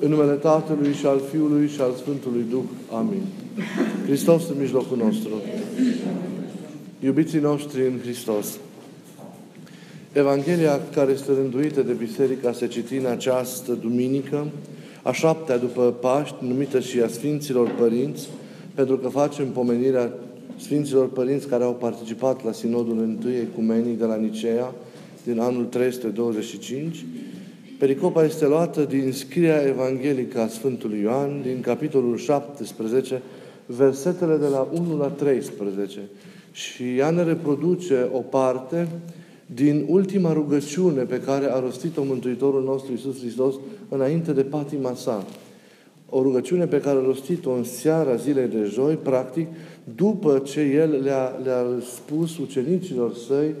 În numele Tatălui și al Fiului și al Sfântului Duh. Amin. Hristos în mijlocul nostru. Iubiții noștri în Hristos. Evanghelia care este rânduită de Biserica se citi în această duminică, a 7-a după Paști, numită și a Sfinților Părinți, pentru că facem pomenirea Sfinților Părinți care au participat la Sinodul I Ecumenic de la Niceea din anul 325. Pericopa este luată din scrierea evanghelică a Sfântului Ioan, din capitolul 17, versetele de la 1 la 13. Și ea ne reproduce o parte din ultima rugăciune pe care a rostit-o Mântuitorul nostru Iisus Hristos înainte de patima sa. O rugăciune pe care a rostit-o în seara zilei de joi, practic, după ce El le-a spus ucenicilor săi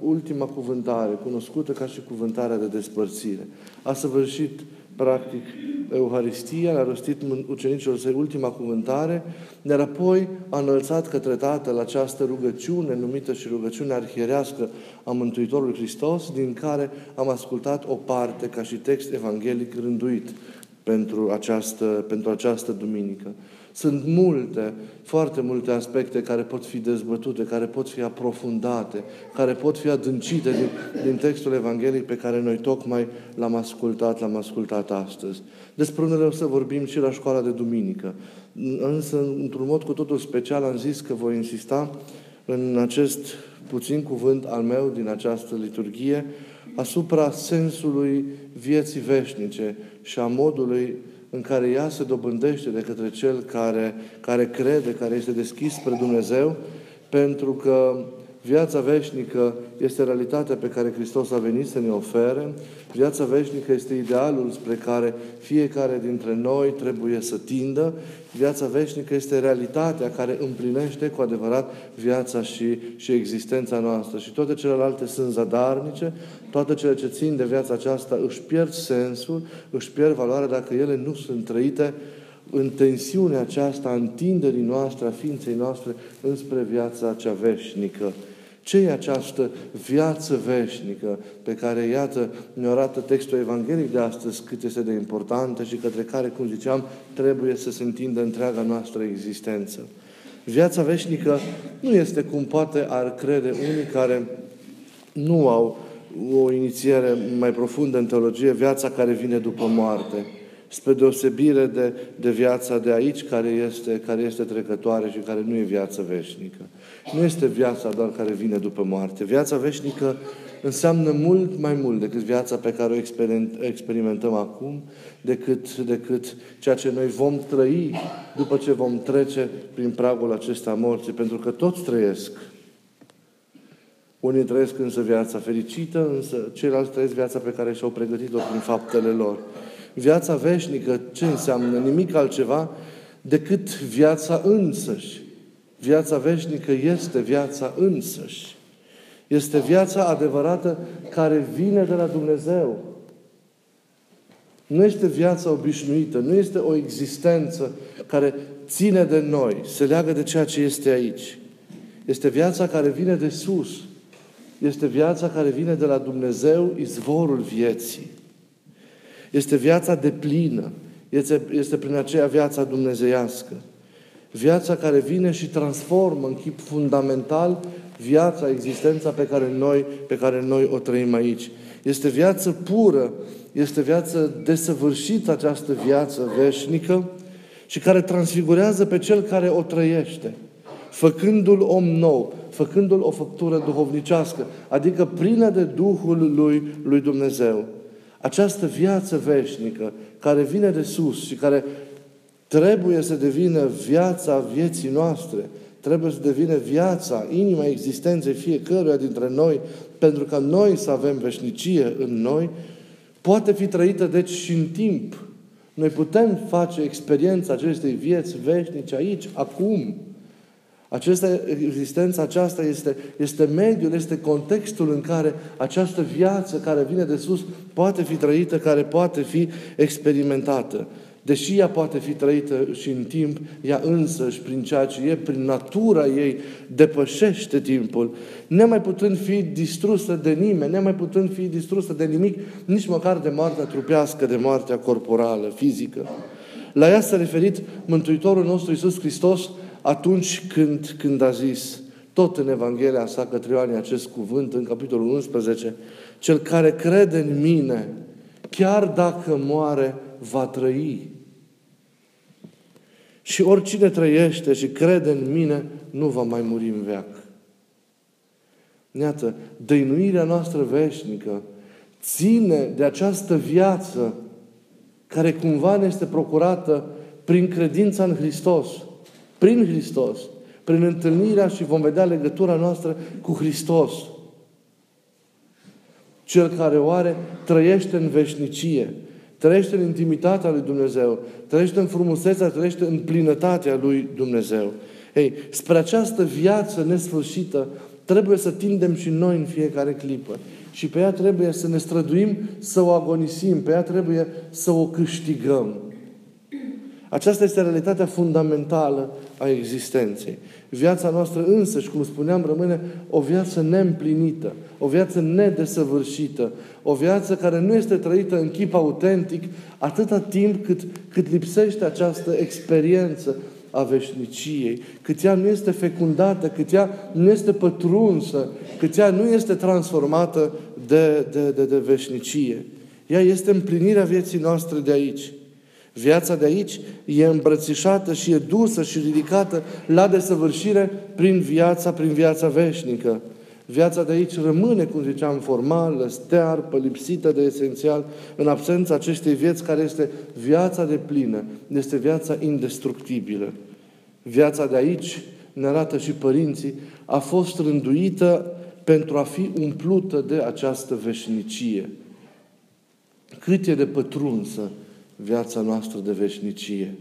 ultima cuvântare, cunoscută ca și cuvântarea de despărțire. A săvârșit, practic, Euharistia, le-a rostit ucenicilor săi ultima cuvântare, dar apoi a înălțat către Tatăl această rugăciune numită și rugăciune arhierească a Mântuitorului Hristos, din care am ascultat o parte ca și text evanghelic rânduit pentru această duminică. Sunt multe, foarte multe aspecte care pot fi dezbătute, care pot fi aprofundate, care pot fi adâncite din textul evanghelic pe care noi tocmai l-am ascultat astăzi. Despre unele o să vorbim și la școala de duminică. Însă, într-un mod cu totul special, am zis că voi insista în acest puțin cuvânt al meu din această liturghie asupra sensului vieții veșnice și a modului în care ea se dobândește de către cel care crede, care este deschis spre Dumnezeu, pentru că viața veșnică este realitatea pe care Hristos a venit să ne ofere, viața veșnică este idealul spre care fiecare dintre noi trebuie să tindă, viața veșnică este realitatea care împlinește cu adevărat viața și existența noastră. Și toate celelalte sunt zadarnice, toate cele ce țin de viața aceasta își pierd sensul, își pierd valoarea dacă ele nu sunt trăite în tensiunea aceasta, în tinderii noastre, a ființei noastre înspre viața cea veșnică. Ce e această viață veșnică pe care, iată, ne arată textul evanghelic de astăzi cât este de importantă și către care, cum ziceam, trebuie să se întindă întreaga noastră existență. Viața veșnică nu este cum poate ar crede unii care nu au o inițiere mai profundă în teologie, viața care vine după moarte, spre deosebire de viața de aici care este trecătoare și care nu e viață veșnică. Nu este viața doar care vine după moarte. Viața veșnică înseamnă mult mai mult decât viața pe care o experimentăm acum, decât ceea ce noi vom trăi după ce vom trece prin pragul acesta morții, pentru că toți trăiesc. Unii trăiesc însă viața fericită, însă ceilalți trăiesc viața pe care și-au pregătit-o prin faptele lor. Viața veșnică ce înseamnă? Nimic altceva decât viața însăși. Viața veșnică este viața însăși. Este viața adevărată care vine de la Dumnezeu. Nu este viața obișnuită, nu este o existență care ține de noi, se leagă de ceea ce este aici. Este viața care vine de sus. Este viața care vine de la Dumnezeu, izvorul vieții. Este viața deplină. Este prin aceea viața dumnezeiască. Viața care vine și transformă în chip fundamental viața, existența pe care noi o trăim aici. Este viață pură, este viață desăvârșită această viață veșnică și care transfigurează pe cel care o trăiește, făcându-l om nou, făcându-l o făptură duhovnicească, adică plină de Duhul lui Dumnezeu. Această viață veșnică care vine de sus și care trebuie să devină viața vieții noastre, trebuie să devină viața, inima existenței fiecăruia dintre noi, pentru ca noi să avem veșnicie în noi, poate fi trăită deci și în timp. Noi putem face experiența acestei vieți veșnice aici, acum. Existența aceasta este mediul, este contextul în care această viață care vine de sus poate fi trăită, care poate fi experimentată. Deși ea poate fi trăită și în timp, ea însăși, prin ceea ce e, prin natura ei, depășește timpul, nemai putând fi distrusă de nimeni, nemai putând fi distrusă de nimic, nici măcar de moartea trupească, de moartea corporală, fizică. La ea s-a referit Mântuitorul nostru Iisus Hristos atunci când a zis, tot în Evanghelia sa către Ioan, acest cuvânt, în capitolul 11, cel care crede în mine, chiar dacă moare, va trăi. Și oricine trăiește și crede în mine, nu va mai muri în veac. Iată, dăinuirea noastră veșnică ține de această viață care cumva ne este procurată prin credința în Hristos. Prin Hristos. Prin întâlnirea și vom vedea legătura noastră cu Hristos. Cel care o are trăiește în veșnicie. Trăiește în intimitatea lui Dumnezeu. Trăiește în frumusețea, trăiește în plinătatea lui Dumnezeu. Ei, spre această viață nesfârșită trebuie să tindem și noi în fiecare clipă. Și pe ea trebuie să ne străduim, să o agonisim. Pe ea trebuie să o câștigăm. Aceasta este realitatea fundamentală a existenței. Viața noastră însăși, cum spuneam, rămâne o viață neîmplinită, o viață nedesăvârșită, o viață care nu este trăită în chip autentic atâta timp cât lipsește această experiență a veșniciei, cât ea nu este fecundată, cât ea nu este pătrunsă, cât ea nu este transformată de veșnicie. Ea este împlinirea vieții noastre de aici. Viața de aici e îmbrățișată și e dusă și ridicată la desăvârșire prin viața veșnică. Viața de aici rămâne, cum ziceam, formală, stearpă, lipsită de esențial, în absența acestei vieți care este viața deplină, este viața indestructibilă. Viața de aici, ne arată și părinții, a fost rânduită pentru a fi umplută de această veșnicie. Cât e de pătrunsă viața noastră de veșnicie.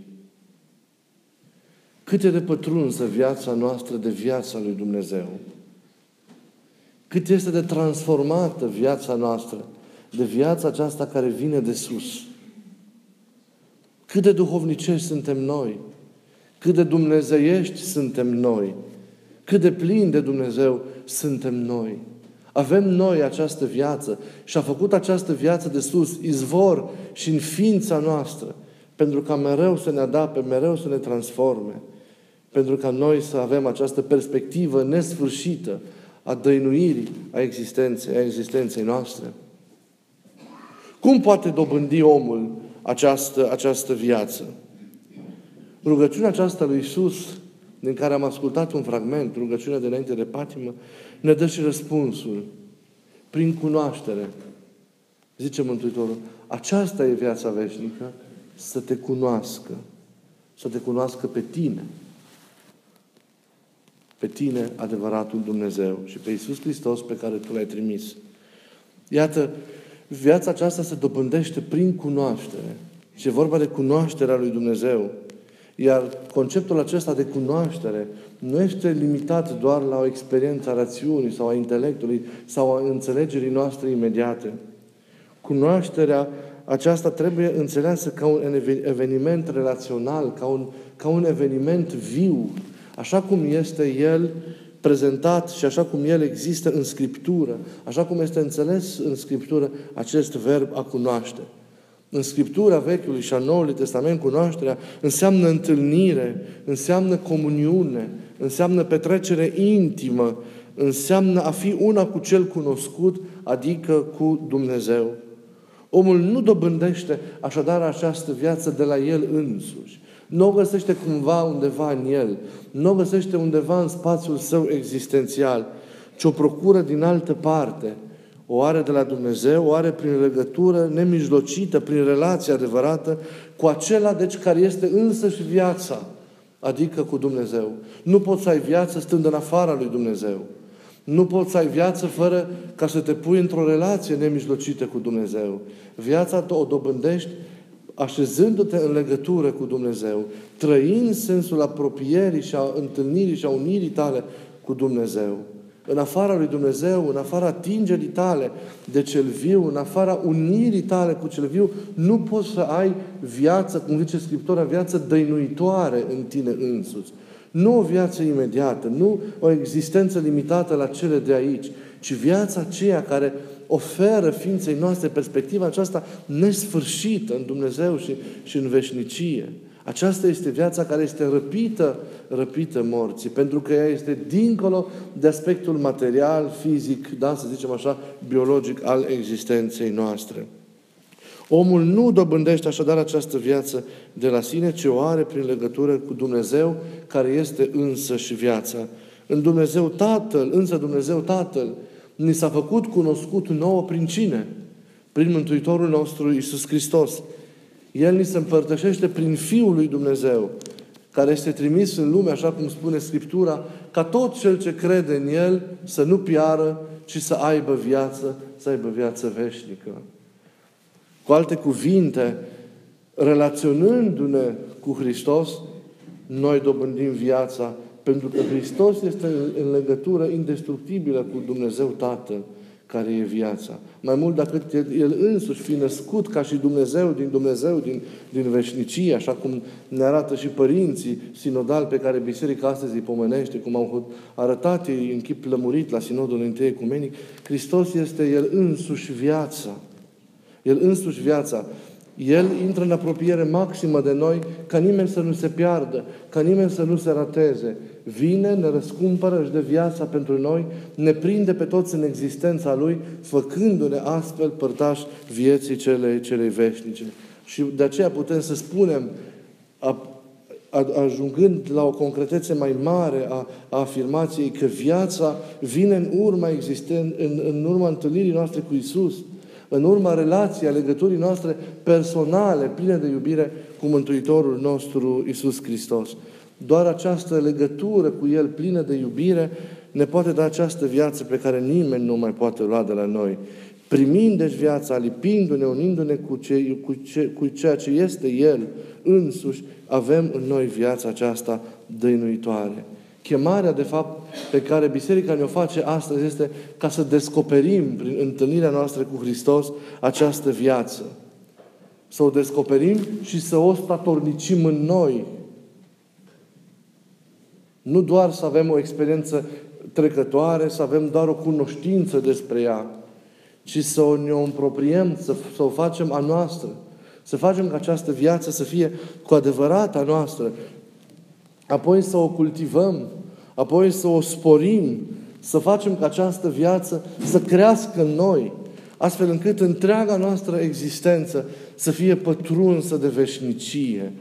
Cât e de pătrunsă viața noastră de viața lui Dumnezeu. Cât este de transformată viața noastră de viața aceasta care vine de sus. Cât de duhovnicești suntem noi. Cât de dumnezeiești suntem noi. Cât de plini de Dumnezeu suntem noi. Avem noi această viață și a făcut această viață de sus izvor și în ființa noastră pentru ca mereu să ne adapte, mereu să ne transforme. Pentru ca noi să avem această perspectivă nesfârșită a dăinuirii, a existenței noastre. Cum poate dobândi omul această viață? Rugăciunea aceasta lui Iisus, din care am ascultat un fragment, rugăciunea de înainte de patimă, ne dă și răspunsul. Prin cunoaștere. Zice Mântuitorul, aceasta e viața veșnică, să te cunoască. Să te cunoască pe tine. Pe tine, adevăratul Dumnezeu și pe Iisus Hristos pe care Tu L-ai trimis. Iată, viața aceasta se dobândește prin cunoaștere. Și e vorba de cunoașterea lui Dumnezeu. Iar conceptul acesta de cunoaștere nu este limitat doar la o experiență a rațiunii sau a intelectului sau a înțelegerii noastre imediate. Cunoașterea aceasta trebuie înțeleasă ca un eveniment relațional, ca un eveniment viu, așa cum este el prezentat și așa cum el există în Scriptură, așa cum este înțeles în Scriptură acest verb a cunoaște. În Scriptura Vechiului și a Noului Testament, cunoașterea înseamnă întâlnire, înseamnă comuniune, înseamnă petrecere intimă, înseamnă a fi una cu Cel cunoscut, adică cu Dumnezeu. Omul nu dobândește așadar această viață de la el însuși. Nu o găsește cumva undeva în el, nu o găsește undeva în spațiul său existențial, ci o procură din altă parte. O are de la Dumnezeu, o are prin legătură nemijlocită, prin relație adevărată cu acela, deci, care este însăși viața, adică cu Dumnezeu. Nu poți să ai viață stând în afara lui Dumnezeu. Nu poți să ai viață fără ca să te pui într-o relație nemijlocită cu Dumnezeu. Viața o dobândești așezându-te în legătură cu Dumnezeu, trăind sensul apropierii și a întâlnirii și a unirii tale cu Dumnezeu. în afara lui Dumnezeu, în afara atingerii tale de cel viu, în afara unirii tale cu cel viu, nu poți să ai viață, cum zice Scriptura, viață dăinuitoare în tine însuți. Nu o viață imediată, nu o existență limitată la cele de aici, ci viața aceea care oferă ființei noastre perspectiva aceasta nesfârșită în Dumnezeu și în veșnicie. Aceasta este viața care este răpită morții, pentru că ea este dincolo de aspectul material, fizic, da, să zicem așa, biologic al existenței noastre. Omul nu dobândește așadar această viață de la sine, ci o are prin legătură cu Dumnezeu, care este însăși viața. În Dumnezeu Tatăl, însă Dumnezeu Tatăl ni s-a făcut cunoscut nouă prin cine? Prin Mântuitorul nostru Iisus Hristos. El ni se împărtășește prin Fiul lui Dumnezeu, care este trimis în lume, așa cum spune Scriptura, ca tot cel ce crede în El să nu piară, ci să aibă viață veșnică. Cu alte cuvinte, relaționându-ne cu Hristos, noi dobândim viața, pentru că Hristos este în legătură indestructibilă cu Dumnezeu Tatăl, care e viața. Mai mult decât El însuși, fi născut ca și Dumnezeu din veșnicie, așa cum ne arată și părinții sinodali pe care Biserica astăzi îi pomenește, cum au arătat ei în chip lămurit la Sinodul Întâi Ecumenic, Hristos este El însuși viața. El însuși viața. El intră în apropiere maximă de noi, ca nimeni să nu se piardă, ca nimeni să nu se rateze. Vine, ne răscumpără, își dă viața pentru noi, ne prinde pe toți în existența Lui, făcându-ne astfel părtași vieții celei veșnice. Și de aceea putem să spunem, ajungând la o concretețe mai mare a afirmației, că viața vine în urma în urma întâlnirii noastre cu Iisus, în urma relației, a legăturii noastre personale, pline de iubire cu Mântuitorul nostru Iisus Hristos. Doar această legătură cu El, plină de iubire, ne poate da această viață pe care nimeni nu mai poate lua de la noi. Primind deci viața, lipindu-ne, unindu-ne cu ceea ce este El însuși, avem în noi viața aceasta dăinuitoare. Chemarea, de fapt, pe care Biserica ne-o face astăzi este ca să descoperim, prin întâlnirea noastră cu Hristos, această viață. Să o descoperim și să o statornicim în noi. Nu doar să avem o experiență trecătoare, să avem doar o cunoștință despre ea, ci să ne o împropriem, să o facem a noastră. Să facem ca această viață să fie cu adevărat a noastră. Apoi să o cultivăm, apoi să o sporim, să facem ca această viață să crească în noi, astfel încât întreaga noastră existență să fie pătrunsă de veșnicie.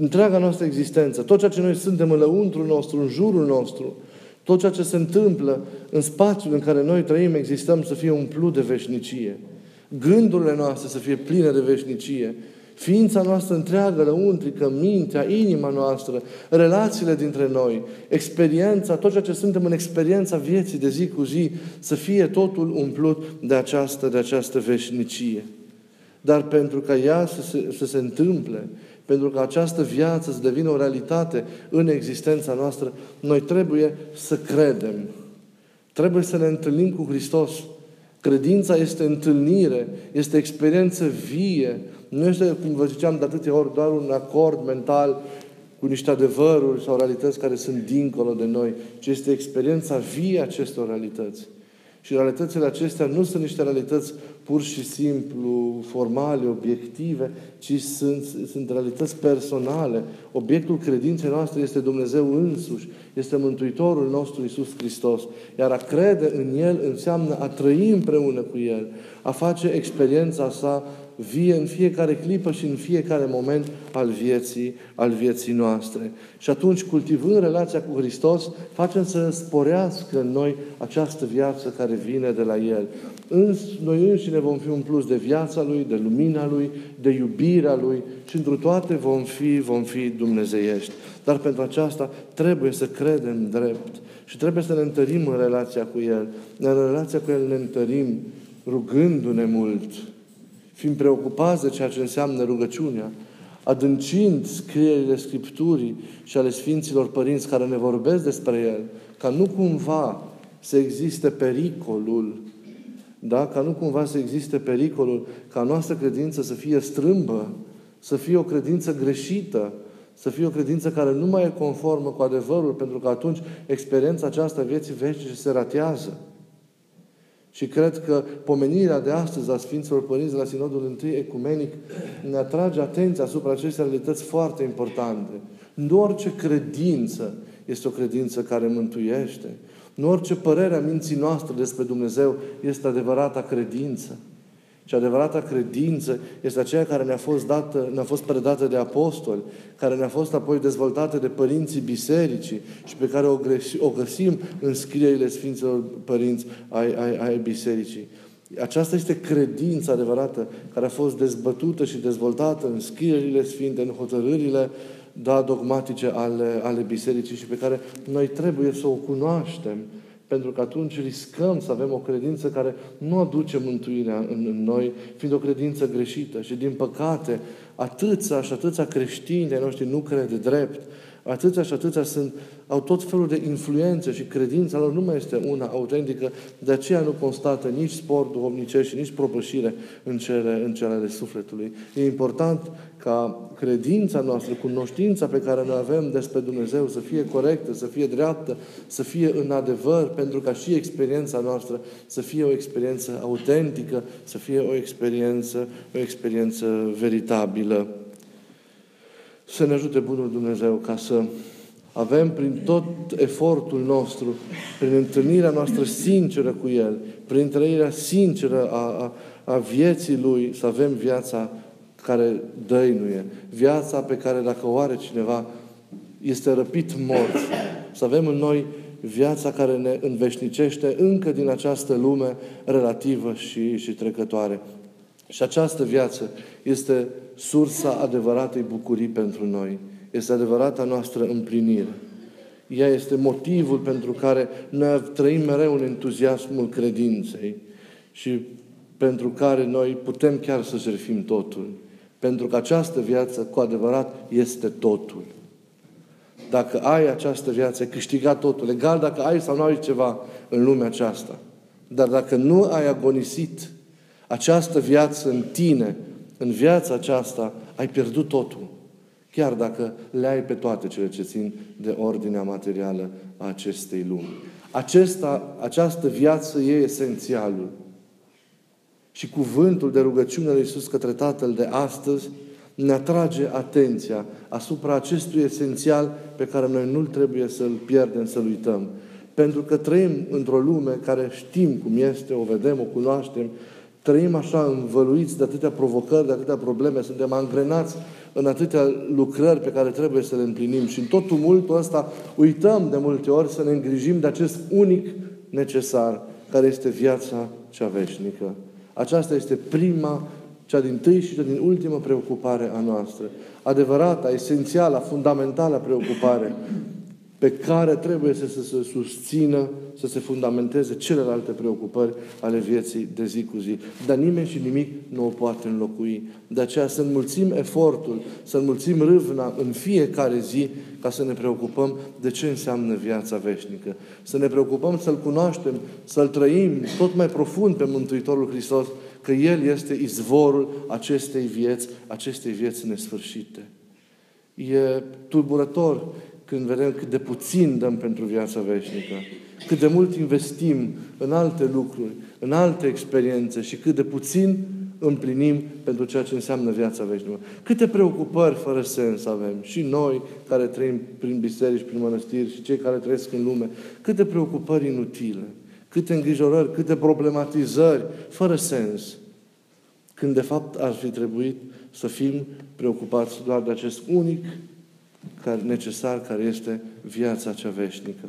Întreaga noastră existență, tot ceea ce noi suntem înăuntrul nostru, în jurul nostru, tot ceea ce se întâmplă în spațiul în care noi trăim, existăm, să fie umplut de veșnicie. Gândurile noastre să fie pline de veșnicie. Ființa noastră întreagă, lăuntrică, mintea, inima noastră, relațiile dintre noi, experiența, tot ceea ce suntem în experiența vieții de zi cu zi, să fie totul umplut de această veșnicie. Dar pentru ca ea să se întâmple, pentru că această viață să devină o realitate în existența noastră, noi trebuie să credem. Trebuie să ne întâlnim cu Hristos. Credința este întâlnire, este experiență vie. Nu este, cum vă ziceam de atâtea ori, doar un acord mental cu niște adevăruri sau realități care sunt dincolo de noi, ci este experiența vie acestor realități. Și realitățile acestea nu sunt niște realități pur și simplu formale, obiective, ci sunt realități personale. Obiectul credinței noastre este Dumnezeu însuși, este Mântuitorul nostru Iisus Hristos. Iar a crede în El înseamnă a trăi împreună cu El, a face experiența sa vie în fiecare clipă și în fiecare moment al vieții noastre. Și atunci, cultivând relația cu Hristos, facem să sporească în noi această viață care vine de la El. Noi înșine vom fi umpluți de viața Lui, de lumina Lui, de iubirea Lui și întru toate vom fi dumnezeiești. Dar pentru aceasta trebuie să credem drept și trebuie să ne întărim în relația cu El. În relația cu El ne întărim rugându-ne mult, fiind preocupați de ceea ce înseamnă rugăciunea, adâncind scrierile Scripturii și ale Sfinților Părinți care ne vorbesc despre El, ca nu cumva să existe pericolul, da? Ca nu cumva să existe pericolul ca noastră credință să fie strâmbă, să fie o credință greșită, să fie o credință care nu mai e conformă cu adevărul, pentru că atunci experiența aceasta vieții veci se ratează. Și cred că pomenirea de astăzi a Sfinților Părinți de la Sinodul I Ecumenic ne atrage atenția asupra acestei realități foarte importante. Nu orice credință este o credință care mântuiește. Nu orice părere a minții noastre despre Dumnezeu este adevărata credință. Și adevărata credință este aceea care ne-a fost predată de apostoli, care ne-a fost apoi dezvoltată de părinții bisericii și pe care o găsim în scrierile Sfinților Părinți ai bisericii. Aceasta este credința adevărată care a fost dezbătută și dezvoltată în scrierile sfinte, în hotărârile dogmatice ale bisericii și pe care noi trebuie să o cunoaștem. Pentru că atunci riscăm să avem o credință care nu aduce mântuirea în noi, fiind o credință greșită. Și din păcate, atâția și atâția creștini ai noștri nu cred drept. Atâția și atâția au tot felul de influențe și credința lor nu mai este una autentică. De aceea nu constată nici spor duhovnicesc și nici propășire în cele ale sufletului. E important ca credința noastră, cunoștința pe care noi avem despre Dumnezeu să fie corectă, să fie dreaptă, să fie în adevăr, pentru ca și experiența noastră să fie o experiență autentică, să fie o experiență veritabilă. Să ne ajute Bunul Dumnezeu ca să avem prin tot efortul nostru, prin întâlnirea noastră sinceră cu El, prin trăirea sinceră a vieții Lui, să avem viața care dăinuie. Viața pe care dacă o are cineva este răpit mort. Să avem în noi viața care ne înveșnicește încă din această lume relativă și trecătoare. Și această viață este sursa adevăratei bucurii pentru noi. Este adevărata noastră împlinire. Ea este motivul pentru care noi trăim mereu în entuziasmul credinței și pentru care noi putem chiar să jertfim totul. Pentru că această viață, cu adevărat, este totul. Dacă ai această viață, ai câștigat totul. Egal dacă ai sau nu ai ceva în lumea aceasta. Dar dacă nu ai agonisit această viață în tine, în viața aceasta, ai pierdut totul. Chiar dacă le ai pe toate cele ce țin de ordinea materială a acestei lumi. Această viață e esențialul. Și cuvântul de rugăciune al lui Iisus către Tatăl de astăzi ne atrage atenția asupra acestui esențial pe care noi nu trebuie să-l pierdem, să-l uităm. Pentru că trăim într-o lume care știm cum este, o vedem, o cunoaștem, trăim așa învăluiți de atâtea provocări, de atâtea probleme, suntem angrenați în atâtea lucrări pe care trebuie să le împlinim și în tot tumultul ăsta uităm de multe ori să ne îngrijim de acest unic necesar care este viața cea veșnică. Aceasta este prima, cea dintâi și cea din ultimă preocupare a noastră. Adevărata, esențiala, fundamentală preocupare pe care trebuie să se susțină, să se fundamenteze celelalte preocupări ale vieții de zi cu zi. Dar nimeni și nimic nu o poate înlocui. De aceea să înmulțim efortul, să înmulțim râvna în fiecare zi ca să ne preocupăm de ce înseamnă viața veșnică. Să ne preocupăm să-L cunoaștem, să-L trăim tot mai profund pe Mântuitorul Hristos, că El este izvorul acestei vieți nesfârșite. E tulburător când vedem cât de puțin dăm pentru viața veșnică, cât de mult investim în alte lucruri, în alte experiențe și cât de puțin împlinim pentru ceea ce înseamnă viața veșnică. Câte preocupări fără sens avem și noi care trăim prin biserici, prin mănăstiri și cei care trăiesc în lume. Câte preocupări inutile, câte îngrijorări, câte problematizări fără sens. Când de fapt ar fi trebuit să fim preocupați doar de acest unic necesar care este viața cea veșnică.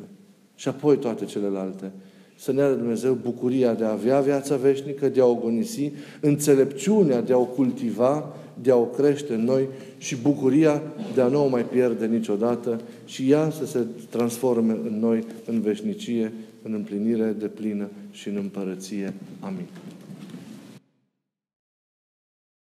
Și apoi toate celelalte. Să ne dea Dumnezeu bucuria de a avea viața veșnică, de a o agonisi, înțelepciunea de a o cultiva, de a o crește în noi și bucuria de a nu o mai pierde niciodată și ea să se transforme în noi în veșnicie, în împlinire deplină și în împărăție. Amin.